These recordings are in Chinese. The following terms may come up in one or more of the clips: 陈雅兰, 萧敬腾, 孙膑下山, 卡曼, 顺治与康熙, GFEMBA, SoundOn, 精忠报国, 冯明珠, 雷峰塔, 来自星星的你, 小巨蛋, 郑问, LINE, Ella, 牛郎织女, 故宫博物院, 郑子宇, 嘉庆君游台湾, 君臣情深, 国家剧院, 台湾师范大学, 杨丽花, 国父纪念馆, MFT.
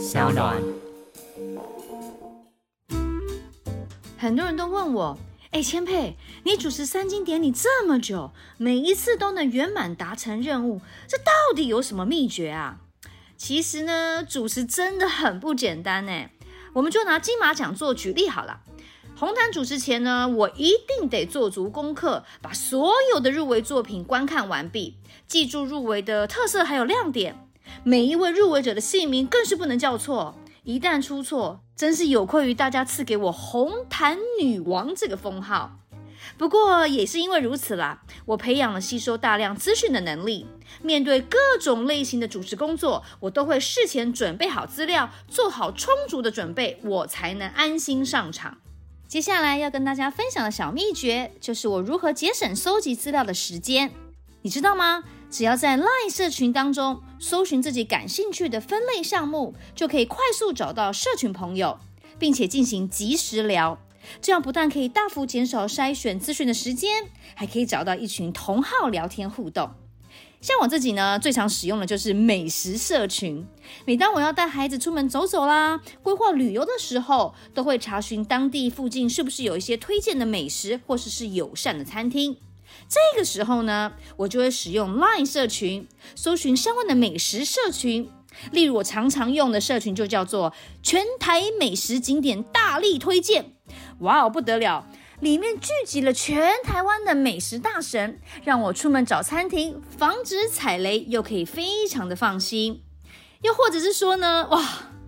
SoundOn。很多人都问我，千佩，你主持三金典礼这么久，每一次都能圆满达成任务，这到底有什么秘诀啊？其实呢，主持真的很不简单耶。我们就拿金马奖做举例好了。红毯主持前呢，我一定得做足功课，把所有的入围作品观看完毕，记住入围的特色还有亮点，每一位入围者的姓名更是不能叫错，一旦出错，真是有愧于大家赐给我红毯女王这个封号。不过也是因为如此啦，我培养了吸收大量资讯的能力，面对各种类型的主持工作，我都会事前准备好资料，做好充足的准备，我才能安心上场。接下来要跟大家分享的小秘诀，就是我如何节省搜集资料的时间。你知道吗？只要在 LINE 社群当中搜寻自己感兴趣的分类项目，就可以快速找到社群朋友，并且进行即时聊。这样不但可以大幅减少筛选资讯的时间，还可以找到一群同好聊天互动。像我自己呢，最常使用的就是美食社群。每当我要带孩子出门走走啦，规划旅游的时候，都会查询当地附近是不是有一些推荐的美食，或是友善的餐厅。这个时候呢，我就会使用 LINE 社群搜寻相关的美食社群。例如我常常用的社群就叫做全台美食景点大力推荐。哇哦，不得了，里面聚集了全台湾的美食大神，让我出门找餐厅防止踩雷，又可以非常的放心。又或者是说呢，哇，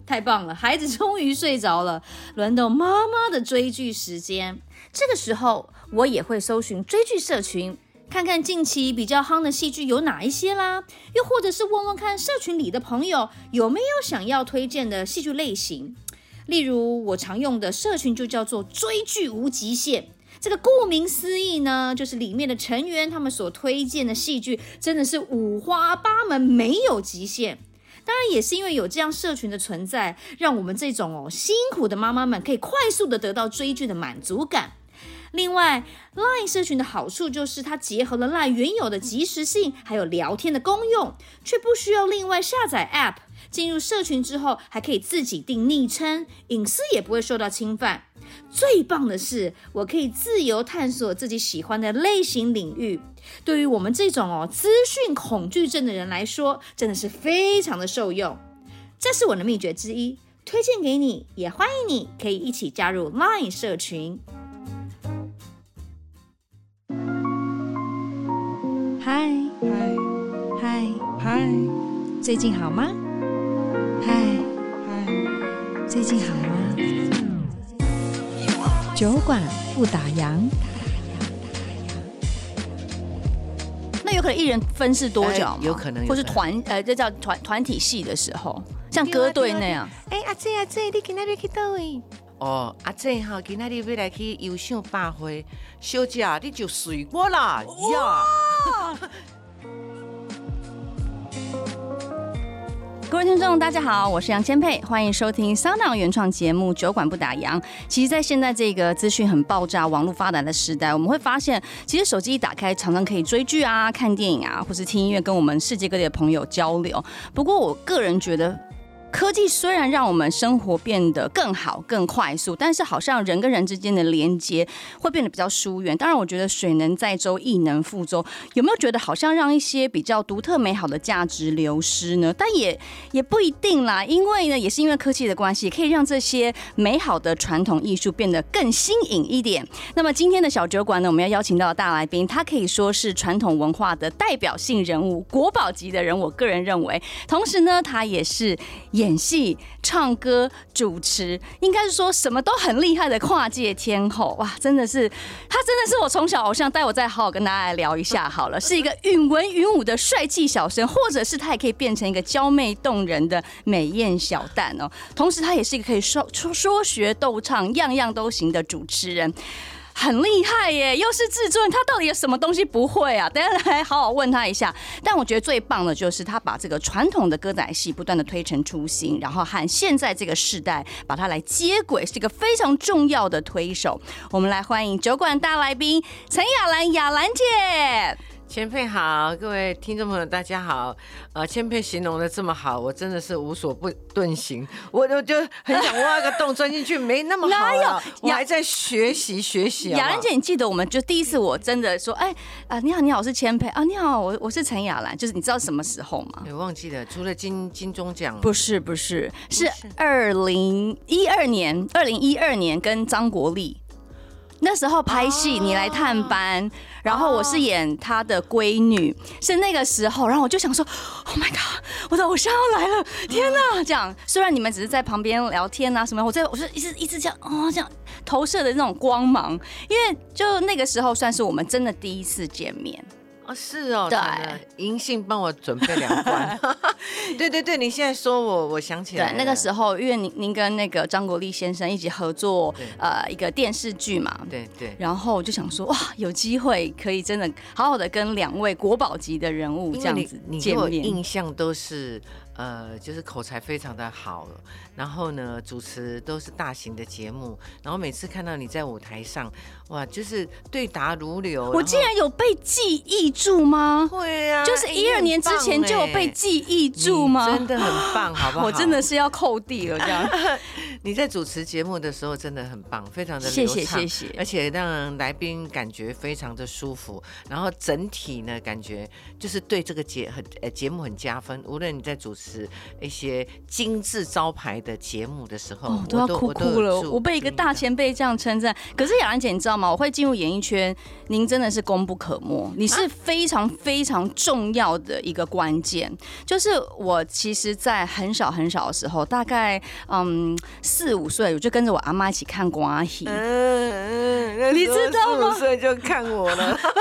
太棒了，孩子终于睡着了，轮到妈妈的追剧时间。这个时候我也会搜寻追剧社群，看看近期比较夯的戏剧有哪一些啦，又或者是问问看社群里的朋友有没有想要推荐的戏剧类型。例如我常用的社群就叫做追剧无极限，这个顾名思义呢，就是里面的成员他们所推荐的戏剧真的是五花八门，没有极限。当然也是因为有这样社群的存在，让我们这种辛苦的妈妈们可以快速的得到追剧的满足感。另外 LINE 社群的好处就是它结合了 LINE 原有的即时性还有聊天的功用，却不需要另外下载 App， 进入社群之后还可以自己定昵称，隐私也不会受到侵犯。最棒的是，我可以自由探索自己喜欢的类型领域，对于我们这种资讯恐惧症的人来说，真的是非常的受用。这是我的秘诀之一，推荐给你，也欢迎你可以一起加入 LINE 社群。嗨，最近好吗？嗨，最近好吗？酒馆不打烊。那有可能一人分饰多角吗？有可能，或是这叫团体戏的时候，像歌队那样。阿姐，你今天要去哪里？阿姐好，今天要来去游赏百货。小姐，你就随我啦呀！各位听众大家好，我是杨千佩，欢迎收听 SoundOn 原创节目酒馆不打烊。其实在现在这个资讯很爆炸，网络发达的时代，我们会发现其实手机一打开，常常可以追剧啊、看电影啊，或是听音乐，跟我们世界各地的朋友交流。不过我个人觉得，科技虽然让我们生活变得更好更快速，但是好像人跟人之间的连接会变得比较疏远。当然我觉得水能载舟亦能覆舟，有没有觉得好像让一些比较独特美好的价值流失呢？但也不一定啦，因为呢，也是因为科技的关系，可以让这些美好的传统艺术变得更新颖一点。那么今天的小酒馆呢，我们要邀请到大来宾，他可以说是传统文化的代表性人物，国宝级的人，我个人认为。同时呢，他也是演戏、唱歌、主持，应该是说什么都很厉害的跨界天后。哇，真的是，他真的是我从小偶像。待我再好好跟大家来聊一下好了。是一个允文允武的帅气小生，或者是他也可以变成一个娇媚动人的美艳小旦哦。同时，他也是一个可以说学逗唱，样样都行的主持人。很厉害耶，又是至尊，他到底有什么东西不会啊？等一下来好好问他一下。但我觉得最棒的就是他把这个传统的歌仔戏不断的推陈出新，然后和现在这个世代把它来接轨，是一个非常重要的推手。我们来欢迎酒馆大来宾陈雅兰，雅兰姐。千佩好，各位听众朋友大家好。千佩形容的这么好，我真的是无所不遁形。我就很想挖个洞钻进去，没那么好、啊。哪有？我还在学习。雅兰姐，你记得我们就第一次我真的说，你好，你好，我是千佩啊，你好，我是陈雅兰，就是你知道什么时候吗？我忘记了，除了金钟奖，不是，是2012年跟张国立。那时候拍戏，你来探班，然后我是演他的闺女，是那个时候，然后我就想说 ，Oh my god， 我的偶像要来了，天哪！这样，虽然你们只是在旁边聊天啊什么，我就一直这样这样投射的那种光芒，因为就那个时候算是我们真的第一次见面。哦，是哦，对，银杏帮我准备2罐。对，你现在说我想起来了。对，那个时候因为您跟那个张国立先生一起合作一个电视剧嘛，对。然后我就想说，哇，有机会可以真的好好的跟2位国宝级的人物这样子见面。因为你给我印象都是。就是口才非常的好，然后呢，主持都是大型的节目，然后每次看到你在舞台上，哇，就是对答如流。我竟然有被记忆住吗？会啊，就是2012年之前就有被记忆住吗？真的很棒，好不好？我真的是要扣地了这样。你在主持节目的时候真的很棒，非常的流畅，谢谢，而且让来宾感觉非常的舒服，然后整体呢感觉就是对这个节目很加分，无论你在主持。是一些精致招牌的节目的时候，我都要哭了。我被一个大前辈这样称赞。可是雅兰姐，你知道吗？我会进入演艺圈，您真的是功不可没，你是非常非常重要的一个关键。就是我其实，在很小很小的时候，大概4、5岁，我就跟着我阿妈一起看瓜戏。你知道吗？4、5岁就看我了。啊，对不起，我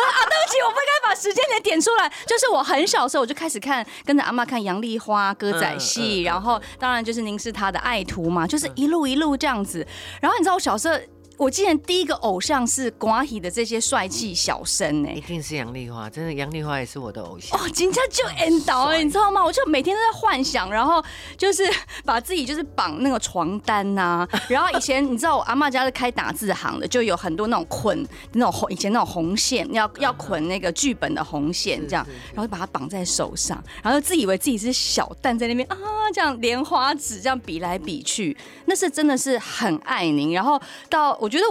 不该把时间点点出来。就是我很小的时候，我就开始跟着阿妈看杨丽花。歌仔戏，然后当然就是您是他的爱徒嘛，就是一路这样子。然后你知道我小时候，我记得第一个偶像是歌仔的这些帅气小生一定是杨丽花，真的杨丽花也是我的偶像。哦，人家就演到你知道吗？我就每天都在幻想，然后就是把自己就是绑那个床单呐、啊。然后以前你知道我阿嬷家是开打字行的，就有很多那种捆那种以前那种红线，要捆那个剧本的红线这样，然后就把它绑在手上，然后自以为自己是小蛋在那边啊这样莲花指这样比来比去，那是真的是很爱您。然后到我觉得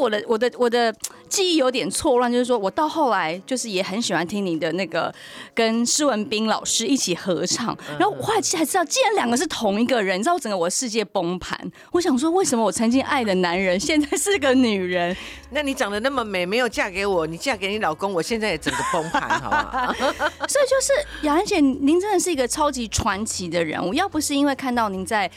我的记忆有点错乱，就是说我到后来就是也很喜欢听你的那个跟施文彬老师一起合唱，然后我后来才知道，既然2个是同一个人，你知道我整个我的世界崩盘。我想说，为什么我曾经爱的男人现在是个女人？那你长得那么美，没有嫁给我，你嫁给你老公，我现在也整个崩盘，好不好？所以就是雅兰姐，您真的是一个超级传奇的人物。要不是因为看到您在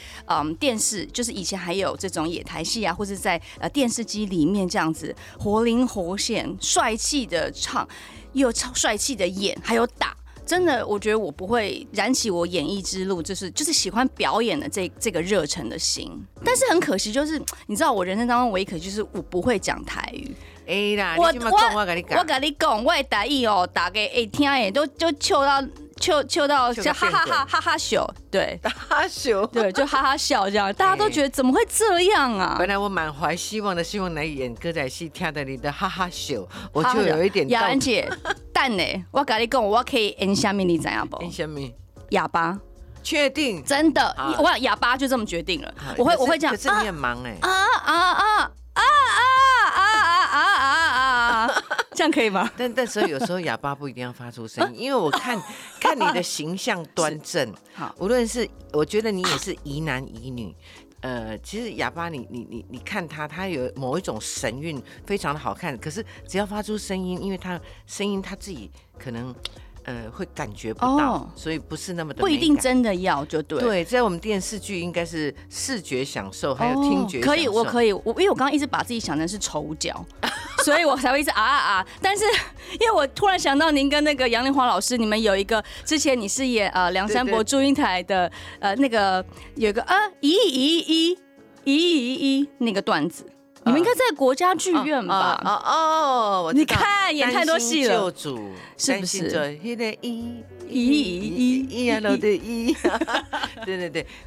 电视，就是以前还有这种野台戏啊，或是在电视机里面这样子活灵活现，帅气的唱，又帅气的演，还有打，真的，我觉得我不会燃起我演艺之路，就是喜欢表演的这个热忱的心。但是很可惜，就是你知道，我人生当中唯一可惜就是我不会讲台语。欸啦，你现在讲我跟你讲，我的台语哦，大家会听的都笑到就哈哈笑，对，哈笑，对，就哈哈笑这样，大家都觉得怎么会这样啊？本来我满怀希望的，希望来演歌仔戏，听到你的哈哈笑，我就有一点。雅兰姐，等呢，我跟你讲，我可以演什么，你知道不？演什么？哑巴。确定？真的，我讲哑巴就这么决定了。我会这样。可是你很忙哎。这样可以吗？但所以有时候哑巴不一定要发出声音，因为我看你的形象端正，无论是我觉得你也是疑男疑女。其实哑巴你看他有某一种神韵，非常的好看。可是只要发出声音，因为他声音他自己可能。会感觉不到，所以不是那么的美感，不一定真的要就对。对，在我们电视剧应该是视觉享受，还有听觉享受。可以，我因为我刚刚一直把自己想成是丑角，所以我才会一直。但是因为我突然想到您跟那个杨丽华老师，你们有一个之前你是演梁山伯祝英台的那个有一个一那个段子。你们应该在国家剧院吧？我知道，你看演太多戏了，是不是？对，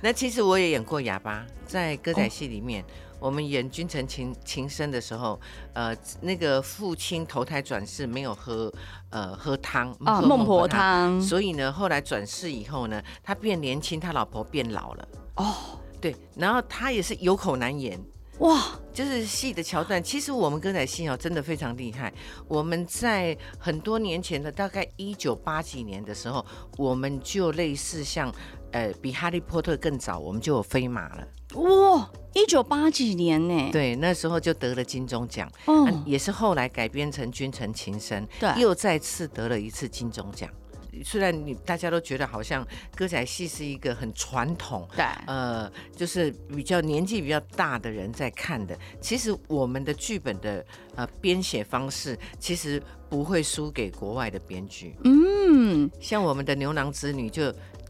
那其实我也演过哑巴，在歌仔戏里面，我们演君臣情深的时候，那个父亲投胎转世没有喝汤啊，孟婆汤，所以呢，后来转世以后呢，他变年轻，他老婆变老了。哦，对，然后他也是有口难言。哇，就是戏的桥段。其实我们歌仔戏真的非常厉害。我们在很多年前的，大概1980几年的时候，我们就类似像，比哈利波特更早，我们就有飞马了。哇，1980几年呢？对，那时候就得了金钟奖，也是后来改编成《君臣情深》，又再次得了一次金钟奖。虽然大家都觉得好像歌仔戏是一个很传统，对，就是比较年纪比较大的人在看的，其实我们的剧本的编写方式其实不会输给国外的编剧。嗯，像我们的《牛郎织女》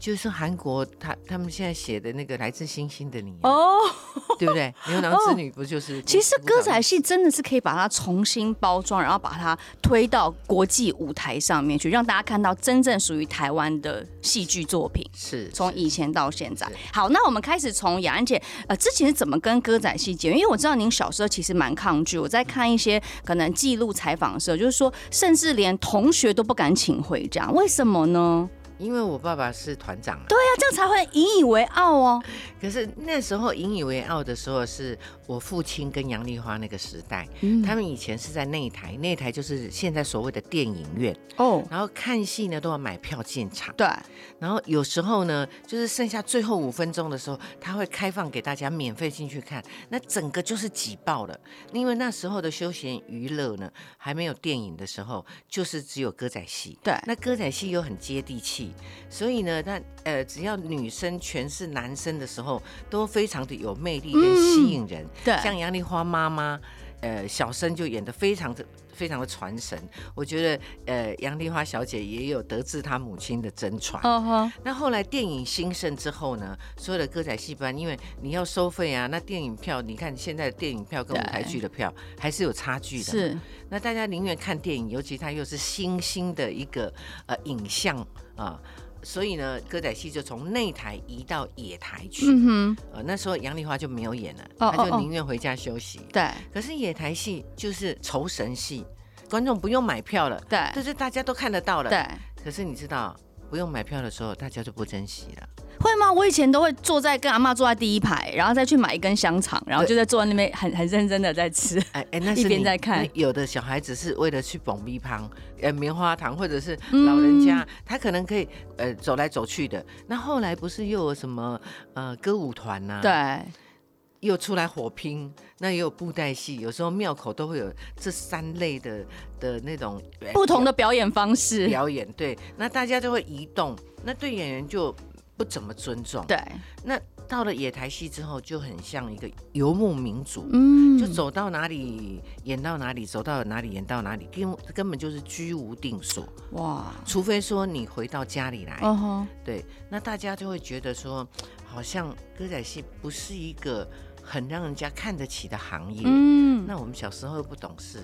就是韩国他们现在写的那个《来自星星的你》哦，对不对？牛郎织女不就是？其实歌仔戏真的是可以把它重新包装，然后把它推到国际舞台上面去，让大家看到真正属于台湾的戏剧作品。是，从以前到现在。好，那我们开始从雅安姐之前是怎么跟歌仔戏结缘？因为我知道您小时候其实蛮抗拒。我在看一些可能记录采访的时候，就是说，甚至连同学都不敢请回家，为什么呢？因为我爸爸是团长，对啊，这样才会引以为傲哦。可是那时候引以为傲的时候，是我父亲跟杨丽花那个时代，他们以前是在内台就是现在所谓的电影院哦。然后看戏呢都要买票进场，对。然后有时候呢，就是剩下最后5分钟的时候，他会开放给大家免费进去看，那整个就是挤爆了。因为那时候的休闲娱乐呢，还没有电影的时候，就是只有歌仔戏，对。那歌仔戏又很接地气。所以呢，只要女生全是男生的时候，都非常的有魅力跟吸引人。对，像杨丽花妈妈，小生就演得非常的传神。我觉得，杨丽花小姐也有得知她母亲的真传。那后来电影兴盛之后呢，所有的歌仔戏班，因为你要收费啊，那电影票，你看现在的电影票跟舞台剧的票还是有差距的。是，那大家宁愿看电影，尤其它又是新兴的一个影像。所以呢，歌仔戏就从内台移到野台去。那时候杨丽花就没有演了，她就宁愿回家休息。对。可是野台戏就是酬神戏，观众不用买票了，对，就是大家都看得到了。对。可是你知道，不用买票的时候，大家就不珍惜了。会吗？我以前都会跟阿嬷坐在第一排，然后再去买一根香肠，然后就在坐在那边很认真的在吃，那是一边在看。有的小孩子是为了去蹦米香、棉花糖，或者是老人家，他可能可以走来走去的。那后来不是又有什么歌舞团呐？对。又出来火拼，那也有布袋戏，有时候庙口都会有这三类的那种不同的表演方式。表演，对，那大家就会移动，那对演员就不怎么尊重。对，那到了野台戏之后，就很像一个游牧民族，就走到哪里演到哪里，走到哪里演到哪里，根本就是居无定所。哇！除非说你回到家里来，对，那大家就会觉得说，好像歌仔戏不是一个很让人家看得起的行业。那我们小时候又不懂事，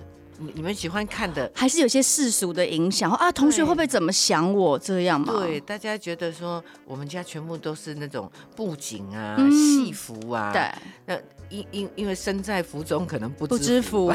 你们喜欢看的还是有些世俗的影响啊？同学会不会怎么想我这样嘛？对，大家觉得说我们家全部都是那种布景啊、戏服啊，对，那因为身在福中可能不知福，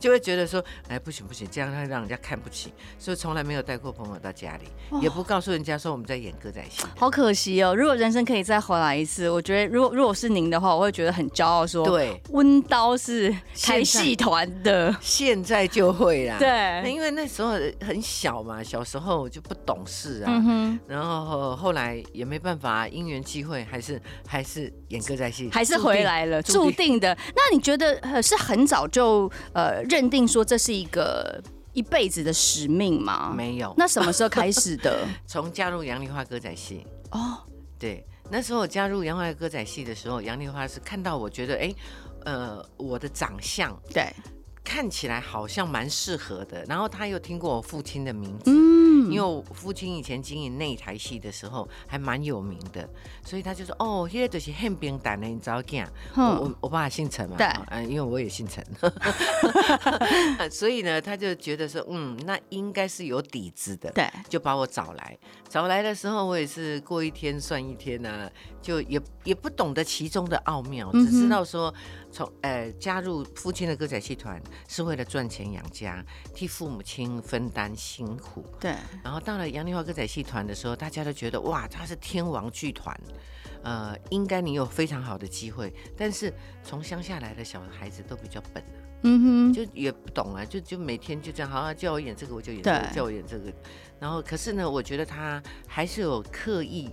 就会觉得说，哎，不行，这样会让人家看不起，所以从来没有带过朋友到家里，也不告诉人家说我们在演歌仔戏。好可惜哦！如果人生可以再回来一次，我觉得如果是您的话，我会觉得很骄傲说，对，温刀是台戏团的，现在就会啦。对，因为那时候很小嘛，小时候就不懂事啊，然后后来也没办法，因缘际会还是演歌仔戏，还是回来了，注定的。那你觉得是很早就认定说这是一个一辈子的使命吗？没有。那什么时候开始的？从加入杨丽花歌仔戏。哦，对，那时候我加入杨丽花歌仔戏的时候，杨丽花是看到我觉得，我的长相，对。看起来好像蛮适合的，然后他又听过我父亲的名字，因为我父亲以前经营那台戏的时候还蛮有名的，所以他就说哦，那个就是宪兵蛋的，你知道吗？我爸姓陈嘛，因为我也姓陈，所以呢，他就觉得说那应该是有底子的，对，就把我找来。找来的时候，我也是过一天算一天啊，就也不懂得其中的奥妙，只知道说从加入父亲的歌仔戏团。是为了赚钱养家，替父母亲分担辛苦。对，然后到了杨丽花歌仔戏团的时候，大家都觉得哇，他是天王剧团，应该你有非常好的机会。但是从乡下来的小孩子都比较笨啊，就也不懂啊，就每天就这样，好啊，叫我演这个我就演这个，叫我演这个。然后可是呢，我觉得他还是有刻意。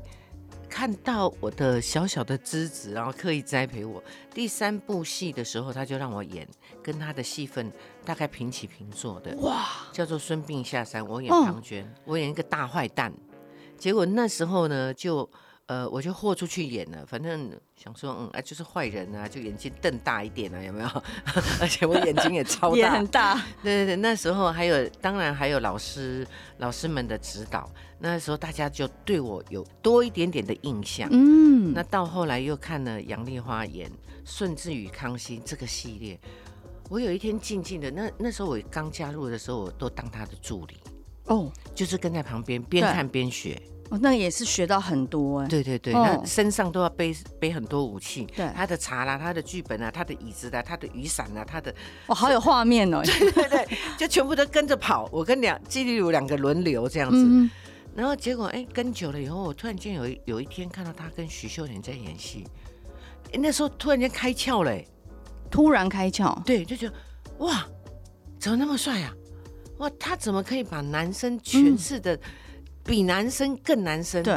看到我的小小的资质，然后刻意栽培我。第三部戏的时候，他就让我演跟他的戏份大概平起平坐的，哇，叫做《孙膑下山》，我演庞涓，我演一个大坏蛋。结果那时候呢，我就豁出去演了，反正想说，就是坏人啊，就眼睛瞪大一点啊，有没有？而且我眼睛也超大，也很大。对对对，那时候还有，当然还有老师们的指导。那时候大家就对我有多一点点的印象，那到后来又看了杨丽花演《顺治与康熙》这个系列，我有一天静静的，那时候我刚加入的时候，我都当他的助理，就是跟在旁边边看边学。那也是学到很多，对对对，那身上都要背很多武器，他的茶啦，他的剧本啊，他的椅子啦，他的雨伞啦，他的好有画面哦，对对对，就全部都跟着跑，我跟纪律如两个轮流这样子，然后结果跟久了以后，我突然间有一天看到他跟徐秀莲在演戏，那时候突然间开窍了，突然开窍，对，就觉得哇，怎么那么帅啊？哇，他怎么可以把男生诠释的？比男生更男生，对，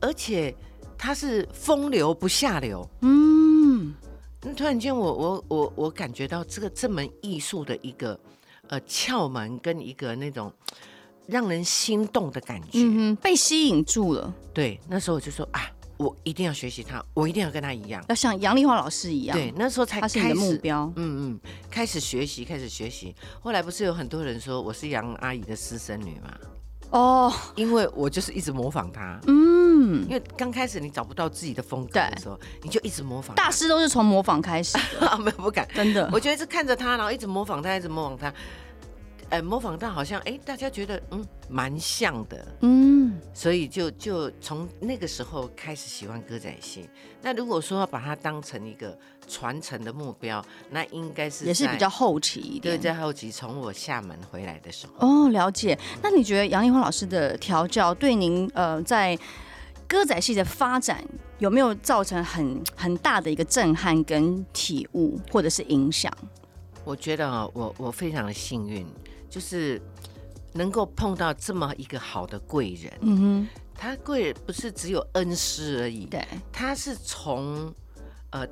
而且他是风流不下流，那突然间我感觉到这门艺术的一个窍门跟一个那种让人心动的感觉，被吸引住了。对，那时候我就说啊，我一定要学习他，我一定要跟他一样，要像杨丽花老师一样。对，那时候才开始，他是你的目标，开始学习。后来不是有很多人说我是杨阿姨的私生女吗？因为我就是一直模仿他，因为刚开始你找不到自己的风格的时候，你就一直模仿他。大师都是从模仿开始的，没有不敢，真的。我就一直看着他，然后一直模仿他，模仿到好像大家觉得蛮像的，所以就从那个时候开始喜欢歌仔戏。那如果说要把它当成一个传承的目标，那应该是也是比较后期一点，对，在后期从我厦门回来的时候。了解。那你觉得杨丽花老师的调教对您在歌仔戏的发展有没有造成很大的一个震撼跟体悟或者是影响？我觉得我非常的幸运，就是能够碰到这么一个好的贵人。他贵人不是只有恩师而已，对，他是从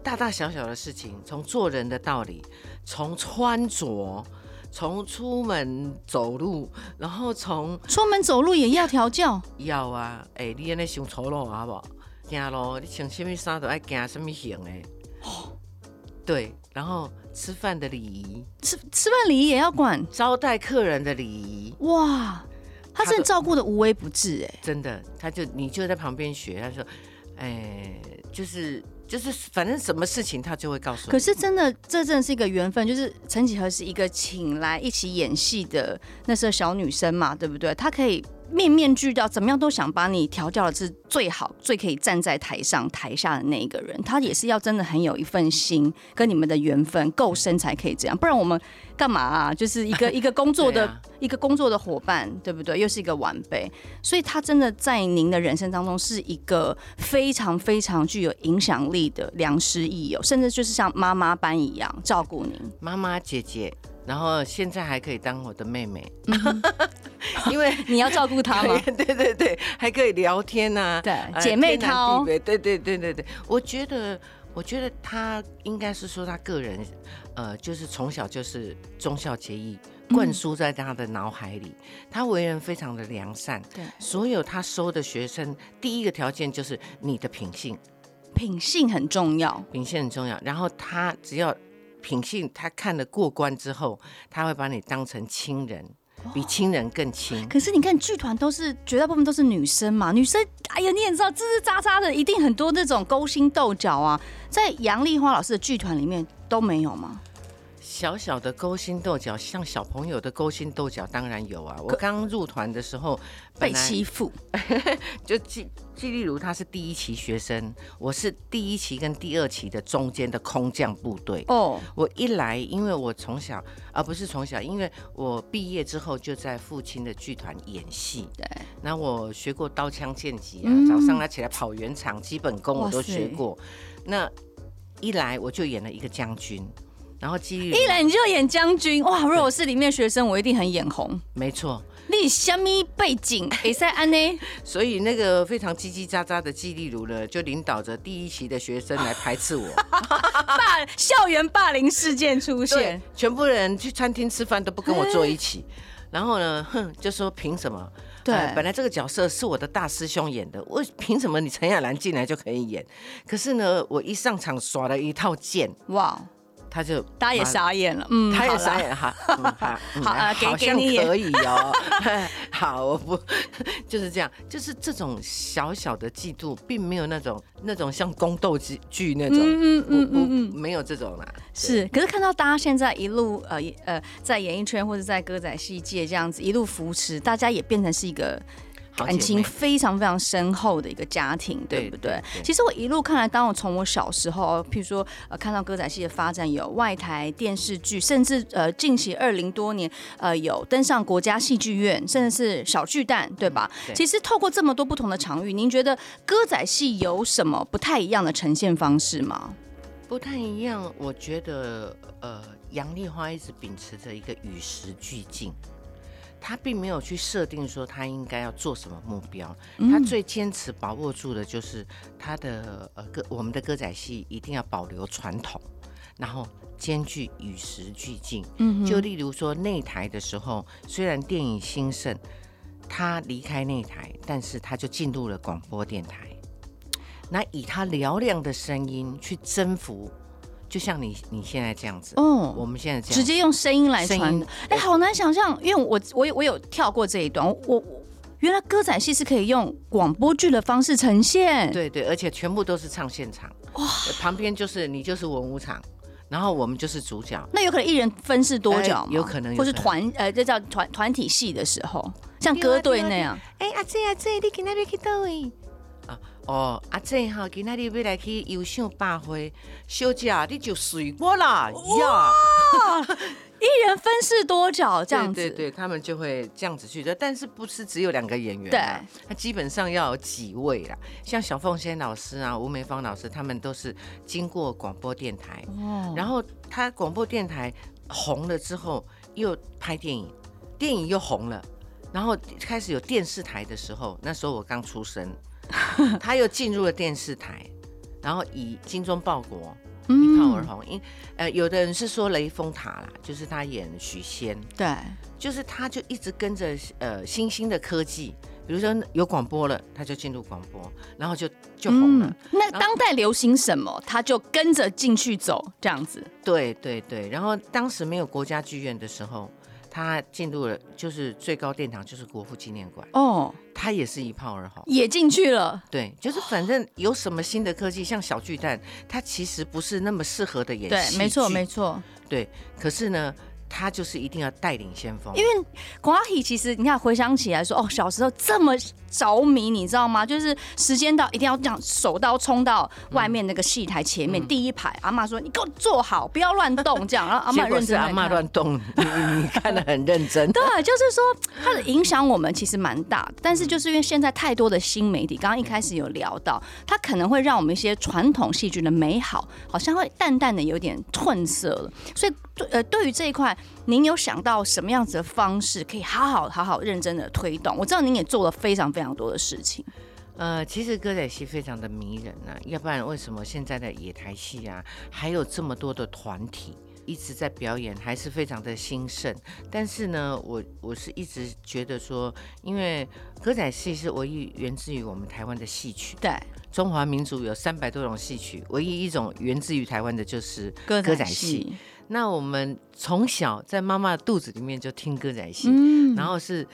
大大小小的事情，从做人的道理，从穿着，从出门走路，然后从出门走路也要调教，要啊，你安尼想走路好不好？行路你穿什么衫都爱行什么型的，对，然后吃饭的礼仪，吃饭礼仪也要管，招待客人的礼仪，哇，他真的照顾的无微不至，真的，你就在旁边学，他说，就是反正什么事情他就会告诉你。可是真的，这真的是一个缘分，就是曾几何时一个请来一起演戏的那时候小女生嘛，对不对？她可以面面俱到，怎么样都想把你调教的是最好、最可以站在台上台下的那一个人。她也是要真的很有一份心，跟你们的缘分够深才可以这样，不然我们干嘛啊？就是一个工作的、一个工作的伙伴，对不对？又是一个晚辈，所以她真的在您的人生当中是一个非常非常具有影响力的良师益友，甚至就是像妈妈般一样照顾您，妈妈姐姐。然后现在还可以当我的妹妹，因为你要照顾她嘛。对对对，还可以聊天啊，对，姐妹淘。对对对对对，我觉得她应该是说她个人，就是从小就是忠孝节义灌输在她的脑海里，她为人非常的良善。对，所有她收的学生，第一个条件就是你的品性，品性很重要，然后她只要品性他看了过关之后，他会把你当成亲人，比亲人更亲。可是你看剧团都是绝大部分都是女生嘛，女生哎呀你也知道吱吱喳喳的，一定很多那种勾心斗角啊，在杨丽花老师的剧团里面都没有吗？小小的勾心斗角，像小朋友的勾心斗角当然有啊。我刚入团的时候被欺负就季丽如她是第一期学生，我是第一期跟第二期的中间的空降部队哦。我一来，因为我从小不是从小，因为我毕业之后就在父亲的剧团演戏，对，那我学过刀枪剑戟啊，早上他起来跑圆场，基本功我都学过。那一来我就演了一个将军，然后一来你就演将军，哇！如果我是里面学生，我一定很眼红。没错，你什么背景可以这样？所以那个非常叽叽喳喳的季丽如呢，就领导着第一期的学生来排斥我校园霸凌事件出现，全部人去餐厅吃饭都不跟我坐一起，然后呢，就说凭什么？对，本来这个角色是我的大师兄演的，我凭什么你陈亚兰进来就可以演？可是呢，我一上场耍了一套剑，哇！他就大家也傻眼了，他也傻眼了，好像可以哦，好，我不就是这样，就是这种小小的嫉妒，并没有那种像宫斗剧那种，没有这种啦。是，可是看到大家现在一路在演艺圈或者在歌仔戏界这样子一路扶持，大家也变成是一个感情非常非常深厚的一个家庭，对不 对？其实我一路看来，当我从我小时候，譬如说看到歌仔戏的发展，有外台电视剧，甚至近期20多年有登上国家戏剧院，甚至是小巨蛋，对吧？对，其实透过这么多不同的场域，您觉得歌仔戏有什么不太一样的呈现方式吗？不太一样，我觉得杨丽花一直秉持着一个与时俱进。他并没有去设定说他应该要做什么目标，他最坚持把握住的就是他的我们的歌仔戏一定要保留传统，然后兼具与时俱进。就例如说内台的时候，虽然电影兴盛，他离开内台，但是他就进入了广播电台，那以他嘹亮的声音去征服。就像你现在这样子，我们现在这样直接用声音来传，好难想象，因为我有跳过这一段，我原来歌仔戏是可以用广播剧的方式呈现，对对，而且全部都是唱现场，哇，旁边就是你就是文武场，然后我们就是主角，那有可能一人分饰多角吗？有可能，或是这叫团体戏的时候，像歌队那样，阿姐，你今天要去哪里？这哈，今天你要来去游赏百花，小姐你就随我啦呀！ Yeah! 一人分饰多角这样子，对，他们就会这样子去的，但是不是只有2个演员？对，他基本上要有几位啦，像小凤仙老师啊、吴梅芳老师，他们都是经过广播电台，然后他广播电台红了之后，又拍电影，电影又红了，然后开始有电视台的时候，那时候我刚出生。他又进入了电视台，然后以精忠报国一炮而红。有的人是说雷峰塔啦，就是他演许仙，对，就是他就一直跟着新兴的科技，比如说有广播了，他就进入广播，然后就红了。那当代流行什么，他就跟着进去走，这样子。对，然后当时没有国家剧院的时候。他进入了就是最高殿堂，就是国父纪念馆哦，他也是一炮而红，也进去了。对，就是反正有什么新的科技，像小巨蛋，它其实不是那么适合的演戏剧，对，没错，对。可是呢，他就是一定要带领先锋，因为歌仔戏其实你看回想起来说，小时候这么着迷，你知道吗？就是时间到一定要这样手刀冲到外面那个戏台前面第一排，阿嬷说你给我坐好，不要乱动这样。然后阿嬷认真，阿嬷乱动，你看得很认真。对，就是说它的影响我们其实蛮大的，但是就是因为现在太多的新媒体，刚刚一开始有聊到，它可能会让我们一些传统戏剧的美好，好像会淡淡的有点褪色了。所以对于这一块。您有想到什么样子的方式可以好好认真的推动？我知道您也做了非常非常多的事情。其实歌仔戏非常的迷人啊，要不然为什么现在的野台戏啊，还有这么多的团体？一直在表演，还是非常的兴盛。但是呢，我是一直觉得说，因为歌仔戏是唯一源自于我们台湾的戏曲，对，中华民族有300多种戏曲，唯一一种源自于台湾的就是歌仔戏。那我们从小在妈妈的肚子里面就听歌仔戏，然后是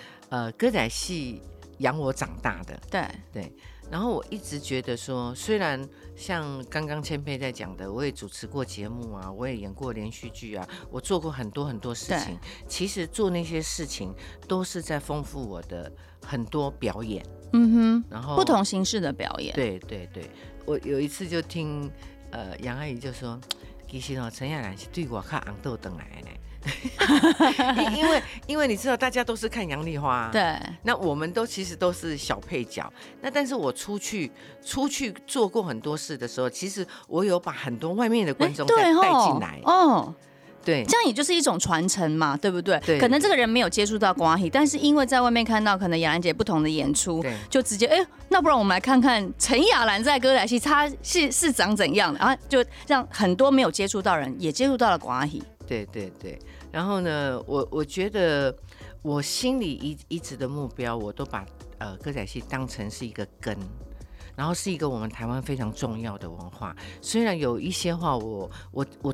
歌仔戏养我长大的，对对。然后我一直觉得说，虽然像刚刚千佩在讲的，我也主持过节目啊，我也演过连续剧啊，我做过很多事情。其实做那些事情都是在丰富我的很多表演，嗯哼，然后不同形式的表演。对对对，我有一次就听杨阿姨就说，其实哦，陈亚兰是对我看红豆等来的。因为你知道大家都是看杨丽花、啊、对，那我们都其实都是小配角，那但是我出去做过很多事的时候，其实我有把很多外面的观众带进来、哦、对，这样也就是一种传承嘛，对不 对, 对，可能这个人没有接触到歌仔戏，但是因为在外面看到可能亚兰姐不同的演出，就直接哎，那不然我们来看看陈亚兰在歌仔戏她 是长怎样的，然后就让很多没有接触到人也接触到了歌仔戏。对对对，然后呢，我觉得我心里一直的目标，我都把歌仔戏当成是一个根，然后是一个我们台湾非常重要的文化。虽然有一些话我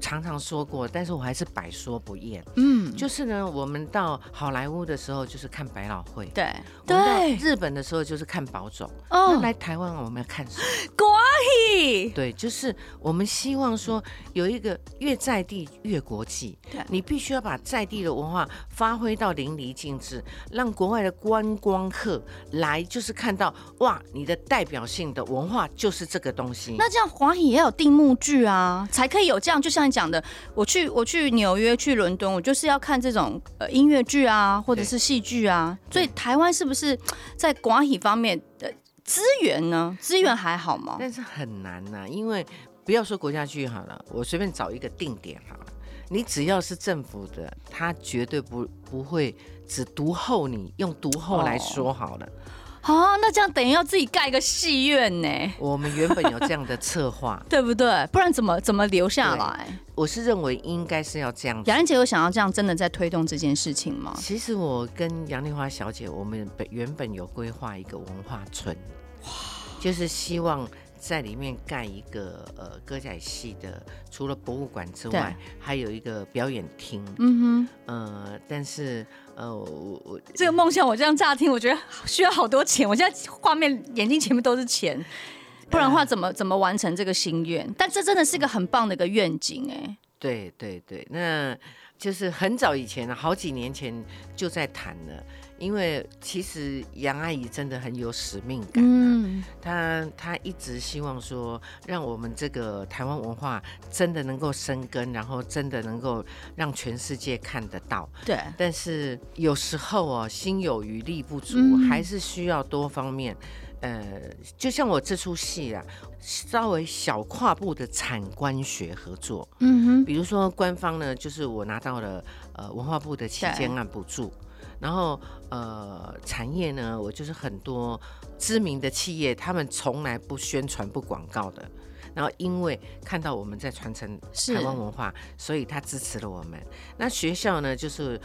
常常说过，但是我还是百说不厌。嗯，就是呢，我们到好莱坞的时候就是看百老汇，对；我们到日本的时候就是看宝冢，那来台湾我们要看什么？歌仔戏。对，就是我们希望说有一个越在地越国际，你必须要把在地的文化发挥到淋漓尽致，让国外的观光客来就是看到哇，你的代表性的文化就是这个东西。那这样华语也有定目剧啊，才可以有这样。就像你讲的，我去纽约、去伦敦，我就是要看这种音乐剧啊，或者是戏剧啊。所以台湾是不是在华语方面的资源呢？资源还好吗？但是很难啊，因为不要说国家剧好了，我随便找一个定点好了，你只要是政府的，他绝对不会只独后你，用独后来说好了。哦哦，那这样等于要自己盖一个戏院呢。我们原本有这样的策划，对不对？不然怎么留下来？我是认为应该是要这样子。亚兰姐有想要这样真的在推动这件事情吗？其实我跟杨丽花小姐，我们原本有规划一个文化村，就是希望在里面盖一个歌仔戏的，除了博物馆之外，还有一个表演厅。嗯哼，但是。我这个梦想，我这样乍听，我觉得需要好多钱。我现在画面眼睛前面都是钱，不然的话怎么完成这个心愿？但这真的是一个很棒的一个愿景哎。对对对，那就是很早以前，好几年前就在谈了。因为其实杨阿姨真的很有使命感、啊嗯、她一直希望说让我们这个台湾文化真的能够生根，然后真的能够让全世界看得到。对，但是有时候哦，心有余力不足、嗯、还是需要多方面就像我这出戏啊，稍微小跨步的产官学合作。嗯哼，比如说官方呢，就是我拿到了文化部的期间案补助，然后产业呢，我就是很多知名的企业，他们从来不宣传不广告的，然后因为看到我们在传承台湾文化，所以他支持了我们。那学校呢，就是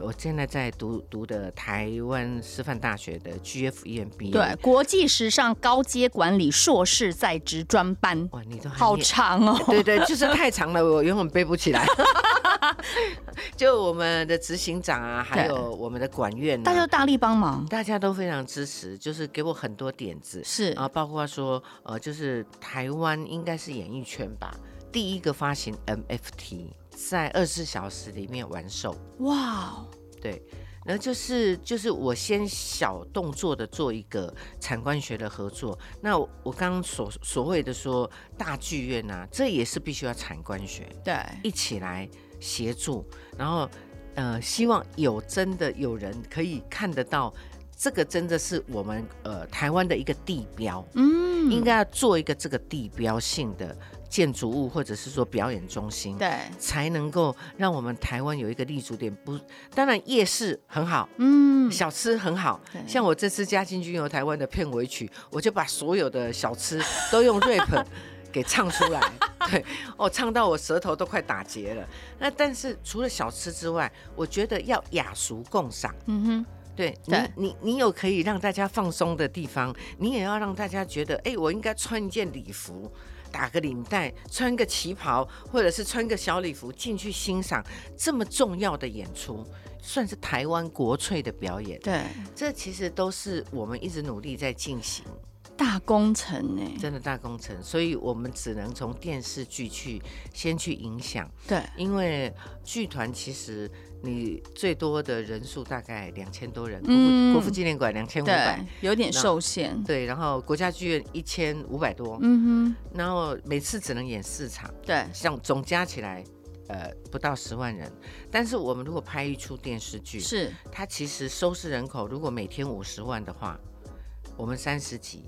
我现在在读的台湾师范大学的 GFEMBA， 对，国际时尚高阶管理硕士在职专班。哇，你都好长哦！对对，就是太长了，我永远背不起来。就我们的执行长啊，还有我们的管院、啊，大家都大力帮忙，大家都非常支持，就是给我很多点子。是啊，包括说就是台湾应该是演艺圈吧，第一个发行 MFT， 在24小时里面完售。哇、wow ，对。然后就是我先小动作的做一个产官学的合作。那我刚刚所谓的说大剧院啊，这也是必须要产官学对一起来协助，然后希望有真的有人可以看得到，这个真的是我们台湾的一个地标，嗯，应该要做一个这个地标性的建筑物，或者是说表演中心，对，才能够让我们台湾有一个立足点。不，当然夜市很好，嗯，小吃很好，像我这次嘉庆君游台湾的片尾曲，我就把所有的小吃都用 rap 给唱出来。对，我唱到我舌头都快打结了。那但是除了小吃之外，我觉得要雅俗共赏。嗯哼，对，你有可以让大家放松的地方，你也要让大家觉得，哎，我应该穿一件礼服，打个领带，穿个旗袍，或者是穿个小礼服进去欣赏这么重要的演出，算是台湾国粹的表演。对，这其实都是我们一直努力在进行。大工程欸，真的大工程，所以我们只能从电视剧去先去影响。对，因为剧团其实你最多的人数大概2000多人，国父纪念馆2500，有点受限。对，然后国家剧院1500多，嗯哼，然后每次只能演4场，对，像总加起来。不到10万人，但是我们如果拍一出电视剧，是它其实收视人口如果每天50万的话，我们30集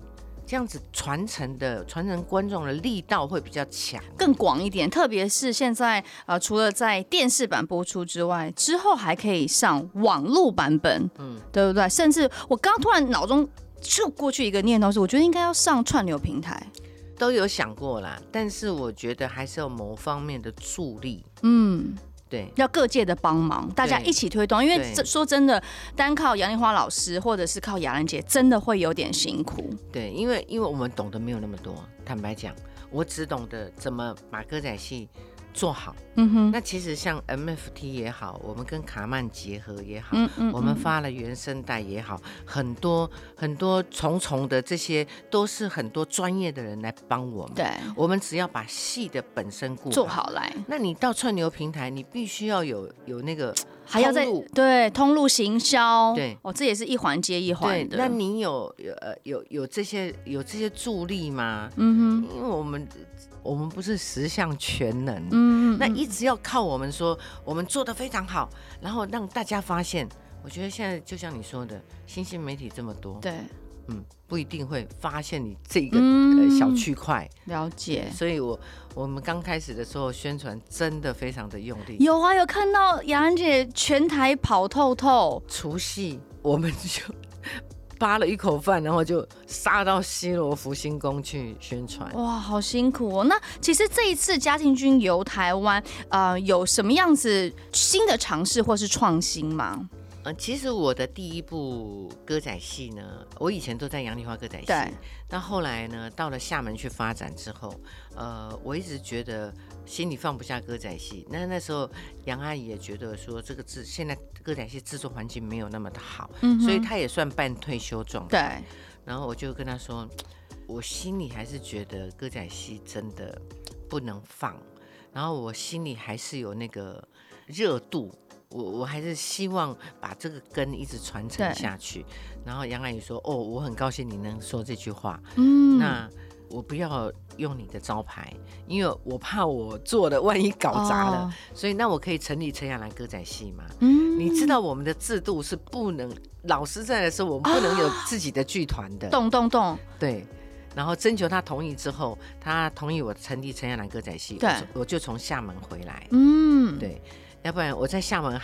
这样子传承观众的力道会比较强，更广一点。特别是现在除了在电视版播出之外，之后还可以上网络版本，嗯，对不对？甚至我刚突然脑中就过去一个念头是，我觉得应该要上串流平台。都有想过啦，但是我觉得还是有某方面的助力，嗯，对，要各界的帮忙，大家一起推动。因为说真的，单靠杨丽花老师或者是靠雅兰姐，真的会有点辛苦。对，因为我们懂得没有那么多，坦白讲，我只懂得怎么把歌仔戏做好。嗯哼，那其实像 MFT 也好，我们跟卡曼结合也好，我们发了原声带也好，很多很多重重的，这些都是很多专业的人来帮我们。对，我们只要把戏的本身做好来。那你到串流平台，你必须要有那个，还要在对通路行销。对，哦，这也是一环接一环的。那你有这些助力吗？嗯哼，因为我们不是10项全能，那一直要靠我们说我们做得非常好，然后让大家发现。我觉得现在就像你说的，新兴媒体这么多，对，不一定会发现你这个小区块，了解。所以我们刚开始的时候宣传真的非常的用力。有啊，有看到雅兰姐全台跑透透。除夕我们就扒了一口饭，然后就杀到西罗福星宫去宣传。哇，好辛苦哦！那其实这一次嘉庆君游台湾，有什么样子新的尝试或是创新吗？其实我的第一部歌仔戏呢，我以前都在杨丽花歌仔戏，但后来呢，到了厦门去发展之后，我一直觉得心里放不下歌仔戏。那时候杨阿姨也觉得说，这个现在歌仔戏制作环境没有那么的好，所以她也算半退休状态。然后我就跟她说，我心里还是觉得歌仔戏真的不能放，然后我心里还是有那个热度。我还是希望把这个根一直传承下去。然后杨阿姨说：“哦，我很高兴你能说这句话。那我不要用你的招牌，因为我怕我做的万一搞砸了，所以那我可以成立陈雅兰歌仔戏嘛。你知道我们的制度是不能，老师在的时候我们不能有自己的剧团的。懂。对。”然后征求他同意之后，他同意我成立陈雅兰歌仔戏，我就从厦门回来。对。要不然我在厦门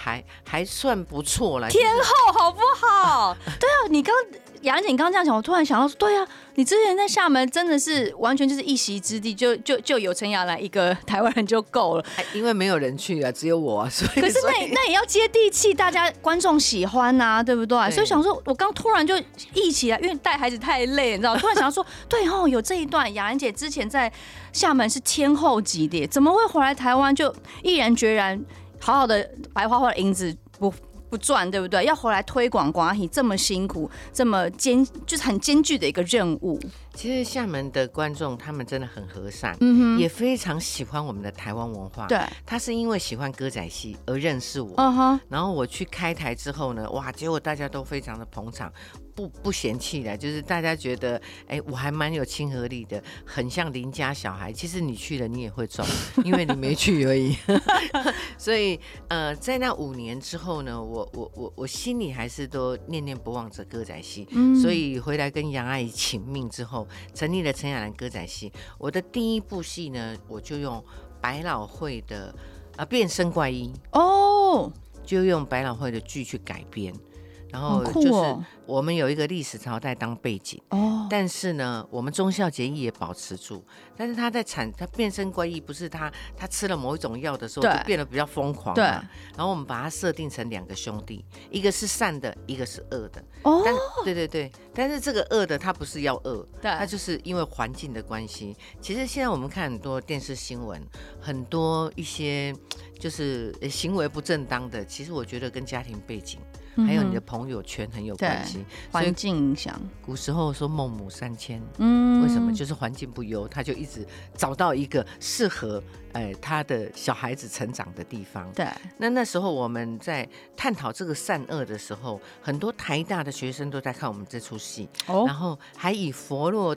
还算不错了，天后好不好？对啊，你刚雅兰姐，你刚刚这样讲，我突然想到，对啊，你之前在厦门真的是完全就是一席之地，就有陈雅兰一个台湾人就够了，因为没有人去啊，只有我，所以可是那也要接地气，大家观众喜欢啊，对不对？所以想说，我刚突然就忆起来，因为带孩子太累，你知道，突然想说，对哦，有这一段，雅兰姐之前在厦门是天后级的，怎么会回来台湾就毅然决然？好好的白花花的银子不赚，对不对？要回来推广歌仔戏这么辛苦，这么就是很艰巨的一个任务。其实厦门的观众他们真的很和善，也非常喜欢我们的台湾文化。对，他是因为喜欢歌仔戏而认识我，然后我去开台之后呢，哇，结果大家都非常的捧场。不嫌弃的，就是大家觉得，哎，我还蛮有亲和力的，很像邻家小孩。其实你去了，你也会中，因为你没去而已。所以，在那5年之后呢，我心里还是都念念不忘着歌仔戏。所以回来跟杨阿姨请命之后，成立了陈雅兰歌仔戏。我的第一部戏呢，我就用百老汇的变身怪医，就用百老汇的剧去改编。然后就是我们有一个历史朝代当背景，哦，但是呢我们忠孝节义也保持住，但是他变身怪异，不是他吃了某一种药的时候就变得比较疯狂嘛，对，然后我们把它设定成两个兄弟，一个是善的，一个是恶的，哦，对对对，但是这个恶的他不是要恶，他就是因为环境的关系。其实现在我们看很多电视新闻，很多一些就是行为不正当的，其实我觉得跟家庭背景还有你的朋友圈很有关系，环境影响。古时候说孟母三迁，为什么？就是环境不优，他就一直找到一个适合他的小孩子成长的地方。对，那时候我们在探讨这个善恶的时候，很多台大的学生都在看我们这出戏，哦，然后还以弗洛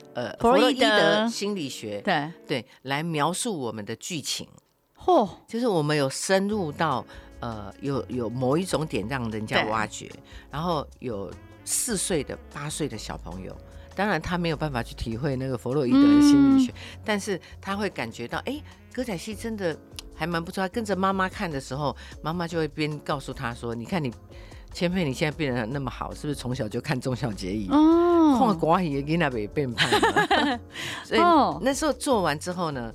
伊德心理学对来描述我们的剧情。哦，就是我们有深入到有某一种点让人家挖掘，然后有4岁的、8岁的小朋友，当然他没有办法去体会那个弗洛伊德的心理学，但是他会感觉到，哎，歌仔戏真的还蛮不错。他跟着妈妈看的时候，妈妈就会边告诉他说：“你看你。”千佩，你现在变得那么好，是不是从小就看忠孝节义？哦，看歌仔戏的孩子不会变胖了。所以那时候做完之后呢，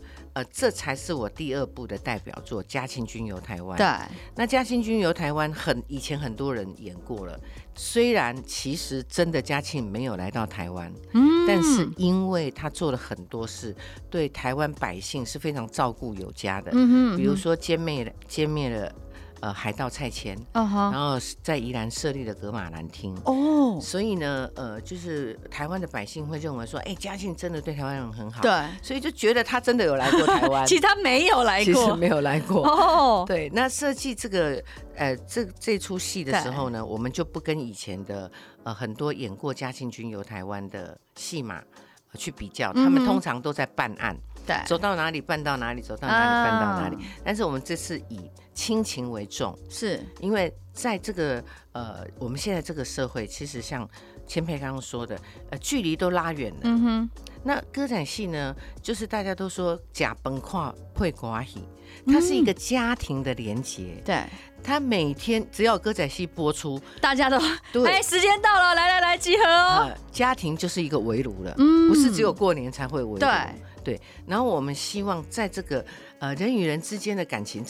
这才是我第2部的代表作《嘉庆君游台湾》。对，那《嘉庆君游台湾》以前很多人演过了，虽然其实真的嘉庆没有来到台湾，但是因为他做了很多事，对台湾百姓是非常照顾有加的。比如说歼灭了。海盗蔡牵，然后在宜兰设立了噶玛兰厅，哦，所以呢，就是台湾的百姓会认为说，哎，嘉庆真的对台湾人很好，对，所以就觉得他真的有来过台湾，其实他没有来过，其实没有来过，哦，对。那设计这个这出戏的时候呢，我们就不跟以前的很多演过嘉庆君游台湾的戏码去比较，他们通常都在办案。走到哪里办到哪里，走到哪里办到哪里。但是我们这次以亲情为重，是因为在这个我们现在这个社会，其实像千佩刚刚说的，距离都拉远了。那歌仔戏呢，就是大家都说假崩跨配歌仔戏，它是一个家庭的连结。对，它每天只要歌仔戏播出，大家都哎，时间到了，来集合哦。家庭就是一个围炉了，不是只有过年才会围炉。对，然后我们希望在这个人与人之间的感情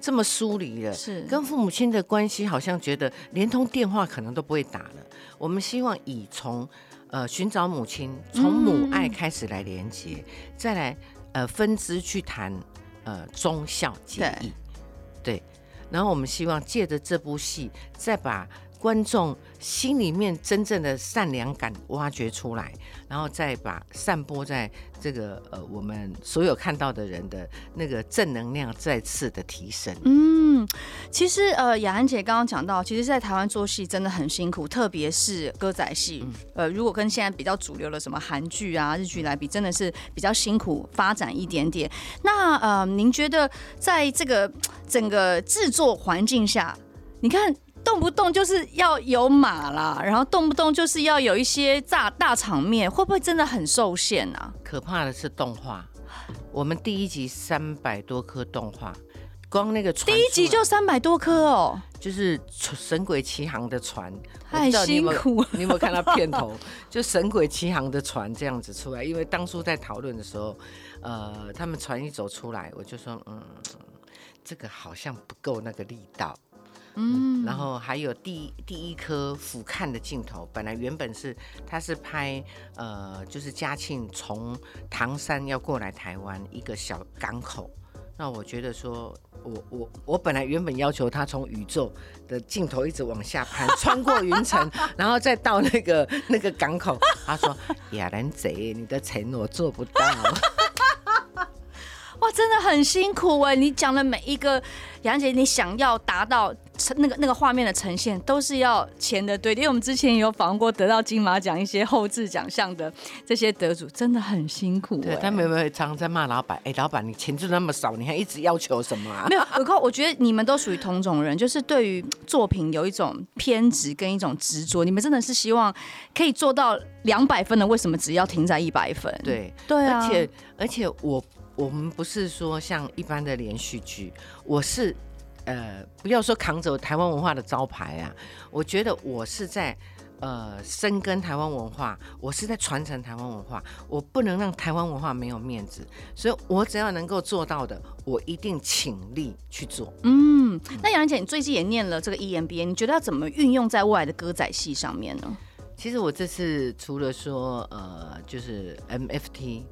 这么疏离了，是跟父母亲的关系好像觉得连通电话可能都不会打了。我们希望以从寻找母亲，从母爱开始来连接，再来分支去谈忠孝节义。对，然后我们希望借着这部戏，再把观众心里面真正的善良感挖掘出来，然后再把散播在这个我们所有看到的人的那个正能量再次的提升。其实雅涵姐刚刚讲到，其实在台湾做戏真的很辛苦，特别是歌仔戏，如果跟现在比较主流的什么韩剧啊、日剧来比，真的是比较辛苦发展一点点。那您觉得在这个整个制作环境下，你看动不动就是要有马啦，然后动不动就是要有一些大场面，会不会真的很受限啊？可怕的是动画，我们第一集300多颗动画，光那个船第一集就300多颗哦，就是神鬼奇航的船，太辛苦了。你有没有看到片头？就神鬼奇航的船这样子出来，因为当初在讨论的时候，他们船一走出来，我就说，这个好像不够那个力道。然后还有第一颗俯瞰的镜头，本来原本是他是拍就是嘉庆从唐山要过来台湾一个小港口，那我觉得说我本来原本要求他从宇宙的镜头一直往下拍，穿过云层，然后再到那个港口，他说雅兰姐，你的承诺我做不到。哇，真的很辛苦哎！你讲的每一个，雅涵姐，你想要达到那个画面的呈现，都是要钱的堆叠。因为我们之前也有访问过得到金马奖一些后置奖项的这些得主，真的很辛苦。对，他们有没有常常在骂老板？哎，老板，你钱就那么少，你还一直要求什么啊？没有，我觉得你们都属于同种人，就是对于作品有一种偏执跟一种执着。你们真的是希望可以做到200分的，为什么只要停在100分？对啊，而且我们不是说像一般的连续剧，我是不要说扛着台湾文化的招牌啊，我觉得我是在深耕台湾文化，我是在传承台湾文化，我不能让台湾文化没有面子，所以我只要能够做到的，我一定倾力去做。嗯，那杨澜姐，你最近也念了这个 EMBA， 你觉得要怎么运用在未来的歌仔戏上面呢？其实我这次除了说就是 MFT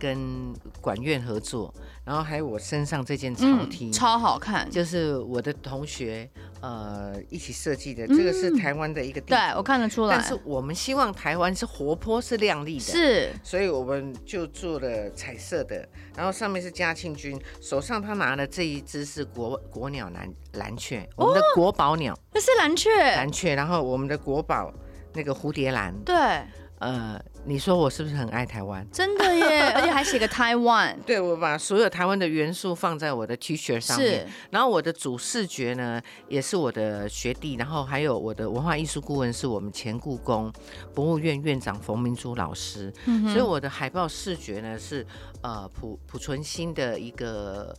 跟管院合作，然后还有我身上这件潮 T、超好看，就是我的同学一起设计的，这个是台湾的一个地图，对我看得出来。但是我们希望台湾是活泼是亮丽的，是，所以我们就做了彩色的，然后上面是嘉庆君，手上他拿的这一只是 国鸟 蓝雀，我们的国宝鸟，那是蓝雀，蓝雀，然后我们的国宝。那个蝴蝶兰，对，你说我是不是很爱台湾？真的耶，而且还写个台湾。对，我把所有台湾的元素放在我的 T 恤上面，然后我的主视觉呢，也是我的学弟，然后还有我的文化艺术顾问是我们前故宫博物院院长冯明珠老师，所以我的海报视觉呢是朴存昕的一个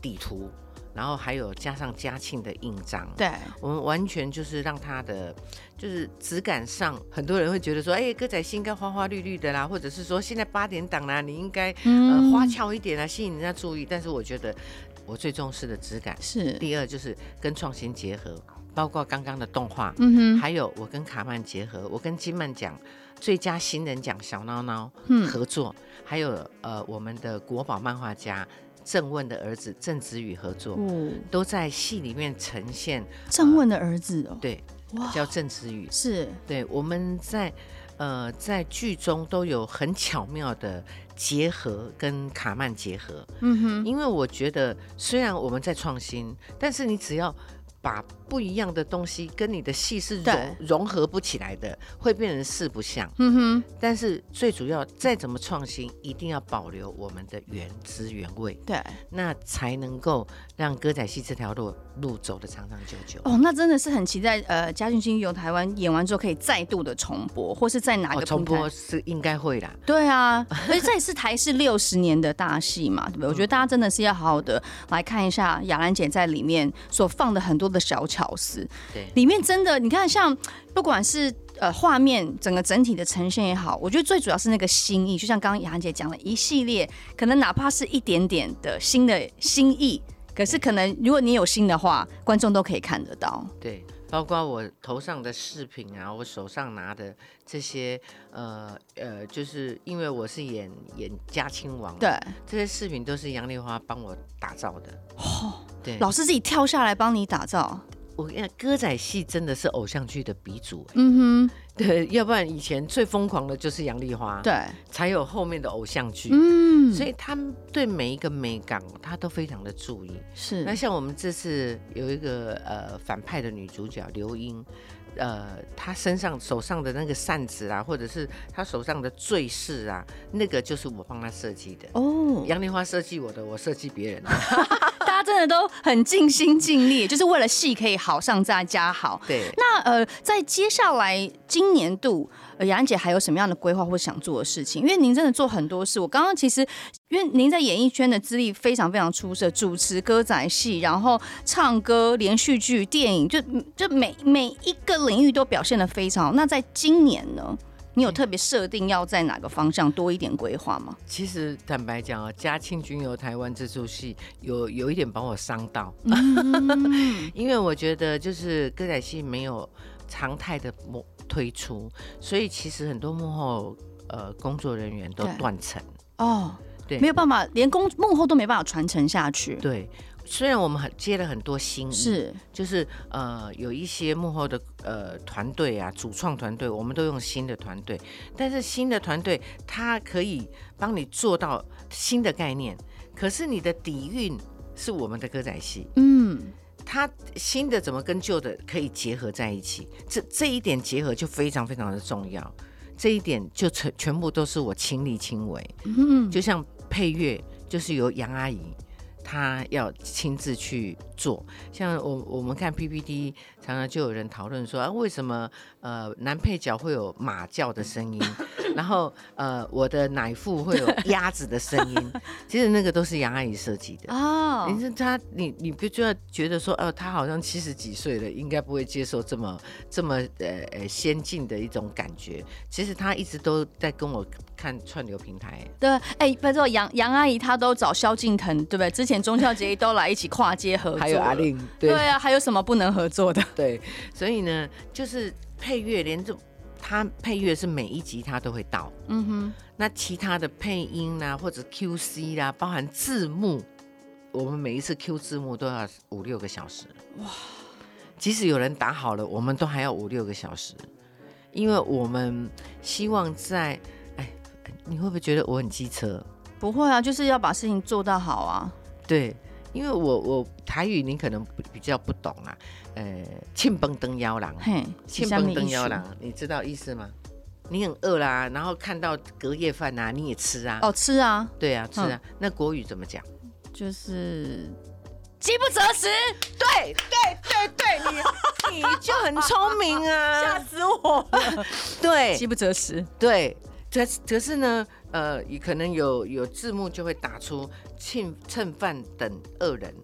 底图。然后还有加上嘉庆的印章，对，我们完全就是让它的就是质感上，很多人会觉得说，哎，歌仔戏应该花花绿绿的啦，或者是说现在八点档啦，你应该花俏一点啦，吸引人家注意。但是我觉得我最重视的质感是，第二就是跟创新结合，包括刚刚的动画，还有我跟卡曼结合，我跟金曼奖最佳新人奖小孬孬合作，还有我们的国宝漫画家。郑问的儿子郑子宇合作，都在戏里面呈现。郑问的儿子哦，对，叫郑子宇，是对。我们在剧中都有很巧妙的结合，跟卡曼结合。因为我觉得虽然我们在创新，但是你只要把不一样的东西跟你的戏是融合不起来的，会变成四不像。但是最主要，再怎么创新，一定要保留我们的原汁原味，对，那才能够让歌仔戏这条路走得长长久久。哦，那真的是很期待，嘉俊星由台湾演完之后，可以再度的重播，或是在哪个平台？重播是应该会啦。对啊，所以这也是台视60年的大戏嘛，对不对？我觉得大家真的是要好好的来看一下雅兰姐在里面所放的很多的小巧思，对，里面真的你看，像不管是画面整体的呈现也好，我觉得最主要是那个心意，就像刚刚雅涵姐讲的，一系列可能哪怕是一点点的新的心意，可是可能如果你有心的话，观众都可以看得到。对，包括我头上的饰品啊，我手上拿的这些就是因为我是演嘉庆王，对，这些饰品都是杨丽花帮我打造的。哦，对，老师自己跳下来帮你打造。我歌仔戏真的是偶像剧的鼻祖，对，要不然以前最疯狂的就是杨丽花，对，才有后面的偶像剧，所以他们对每一个美感他都非常的注意，是。那像我们这次有一个反派的女主角刘英，她手上的那个扇子啊，或者是她手上的坠饰啊，那个就是我帮她设计的。哦，杨丽花设计我的，我设计别人的。大家真的都很尽心尽力，就是为了戏可以好上再加好。对。那在接下来今年度，雅兰姐还有什么样的规划或想做的事情？因为您真的做很多事。我刚刚其实因为您在演艺圈的资历非常非常出色，主持歌仔戏，然后唱歌、连续剧、电影，就每一个领域都表现得非常好。那在今年呢？你有特别设定要在哪个方向多一点规划吗？其实坦白讲啊，《嘉庆君游台湾》这出戏有一点把我伤到，因为我觉得就是歌仔戏没有常态的推出，所以其实很多幕后工作人员都断层哦，对，没有办法，连幕后都没办法传承下去。对。虽然我们接了很多新意，是，就是有一些幕后的团队啊，主创团队，我们都用新的团队，但是新的团队它可以帮你做到新的概念，可是你的底蕴是我们的歌仔戏，它新的怎么跟旧的可以结合在一起，这一点结合就非常非常的重要，这一点就全部都是我亲力亲为，就像配乐就是由杨阿姨。他要亲自去做，像我们看 PPT 常常就有人讨论说，为什么男配角会有马叫的声音然后我的奶腹会有鸭子的声音，其实那个都是杨阿姨设计的哦。你他你不就要觉得说哦、他好像70几岁了，应该不会接受这么先进的一种感觉。其实他一直都在跟我看串流平台。对，哎，不错，杨阿姨她都找萧敬腾，对不对？之前中秋节都来一起跨界合作，还有阿令，对啊，还有什么不能合作的？对，所以呢，就是配乐连着。他配乐是每一集他都会到，嗯哼。那其他的配音啦、啊，或者 QC 啦、啊，包含字幕，我们每一次 Q 字幕都要5-6个小时。哇！即使有人打好了，我们都还要5-6个小时，因为我们希望在……哎，你会不会觉得我很机车？不会啊，就是要把事情做到好啊。对。因为我台语你可能比较不懂啊，庆崩登妖郎，庆崩登妖郎，你知道意思吗？你很饿啦，然后看到隔夜饭啊，你也吃啊？哦，吃啊，对啊，吃啊。那国语怎么讲？就是饥不择食。对对对对，你就很聪明啊，吓死我了。对，饥不择食。对，可是呢？可能有字幕就会打出蹭饭等2人，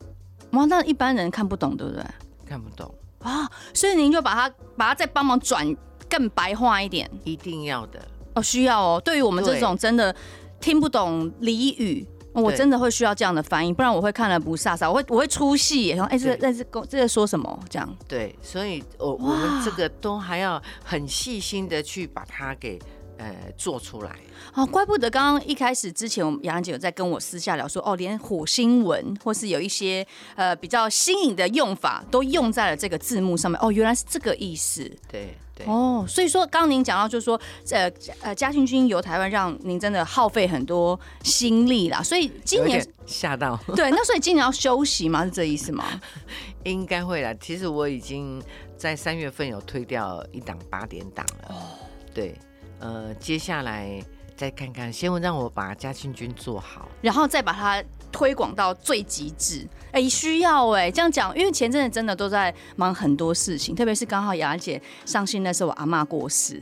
哇，那一般人看不懂，对不对？看不懂啊，所以您就把它再帮忙转更白话一点，一定要的哦，需要哦。对于我们这种真的听不懂俚语，我真的会需要这样的翻译，不然我会看了不飒飒，我会出戏耶。然后这个说什么这样？对，所以我们这个都还要很细心的去把它给。做出来哦，怪不得刚刚一开始之前，我们雅安姐有在跟我私下聊说，哦，连火星文或是有一些比较新颖的用法，都用在了这个字幕上面。哦，原来是这个意思。对对。哦，所以说刚刚您讲到，就是说，嘉庆君游台湾，让您真的耗费很多心力啦。所以今年吓到。对，那所以今年要休息吗？是这意思吗？应该会啦。其实我已经在3月份有推掉一档8点档了。哦，对。接下来再看看，先让我把嘉庆君做好，然后再把它推广到最极致。哎，需要哎，这样讲，因为前阵子真的都在忙很多事情，特别是刚好雅姐上新那时候，我阿嬷过世，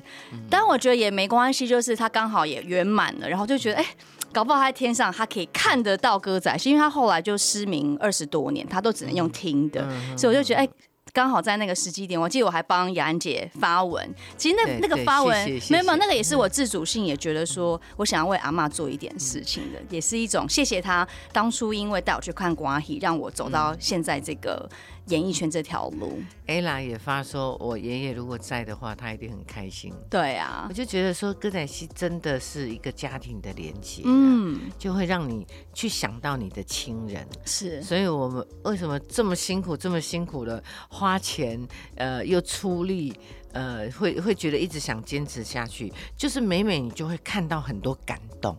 但我觉得也没关系，就是她刚好也圆满了，然后就觉得哎。搞不好他在天上，他可以看得到歌仔戏，因为他后来就失明20多年，他都只能用听的，所以我就觉得哎。刚好在那个时机点，我记得我还帮雅安姐发文。其实那个发文，没有那个也是我自主性，也觉得说我想要为阿嬷做一点事情的，也是一种谢谢她当初因为带我去看歌仔，让我走到现在这个演艺圈这条路。Ella 也发说，我爷爷如果在的话，他一定很开心。对啊，我就觉得说歌仔戏真的是一个家庭的连结，就会让你去想到你的亲人。是，所以我们为什么这么辛苦了？花钱，又出力，会觉得一直想坚持下去，就是每你就会看到很多感动，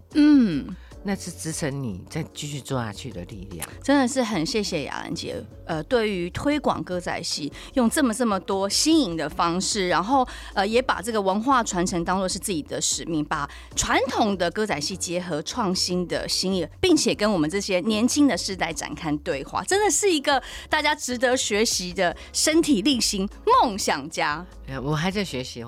那是支撑你再继续做下去的力量。真的是很谢谢雅安姐，对于推广歌仔戏用这么多新颖的方式，然后也把这个文化传承当作是自己的使命，把传统的歌仔戏结合创新的新意，并且跟我们这些年轻的世代展开对话，真的是一个大家值得学习的身体力行梦想家。我还在学习，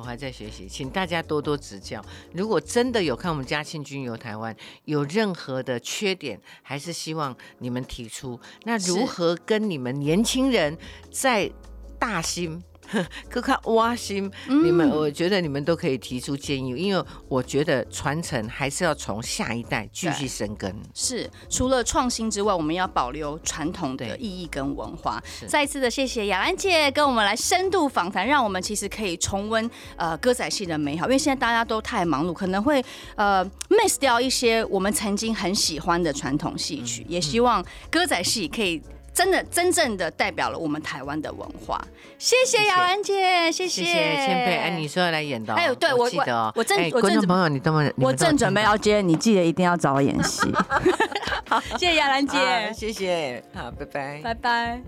请大家多多指教。如果真的有看我们嘉庆君游台湾有任何的缺点，还是希望你们提出。那如何跟你们年轻人在大心可看挖心，你们我觉得你们都可以提出建议，因为我觉得传承还是要从下一代继续生根。是，除了创新之外，我们要保留传统的意义跟文化。再一次的谢谢雅安姐跟我们来深度访谈，让我们其实可以重温歌仔戏的美好，因为现在大家都太忙碌，可能会miss 掉一些我们曾经很喜欢的传统戏曲，也希望歌仔戏可以。真正的代表了我们台湾的文化，谢谢雅安姐，谢谢千佩，你说要来演的、哦，哎，对我记得、哦，我观众朋友你们我正准备要接，你记得一定要找我演戏，好，谢谢雅安姐，谢谢，好，拜拜，拜拜。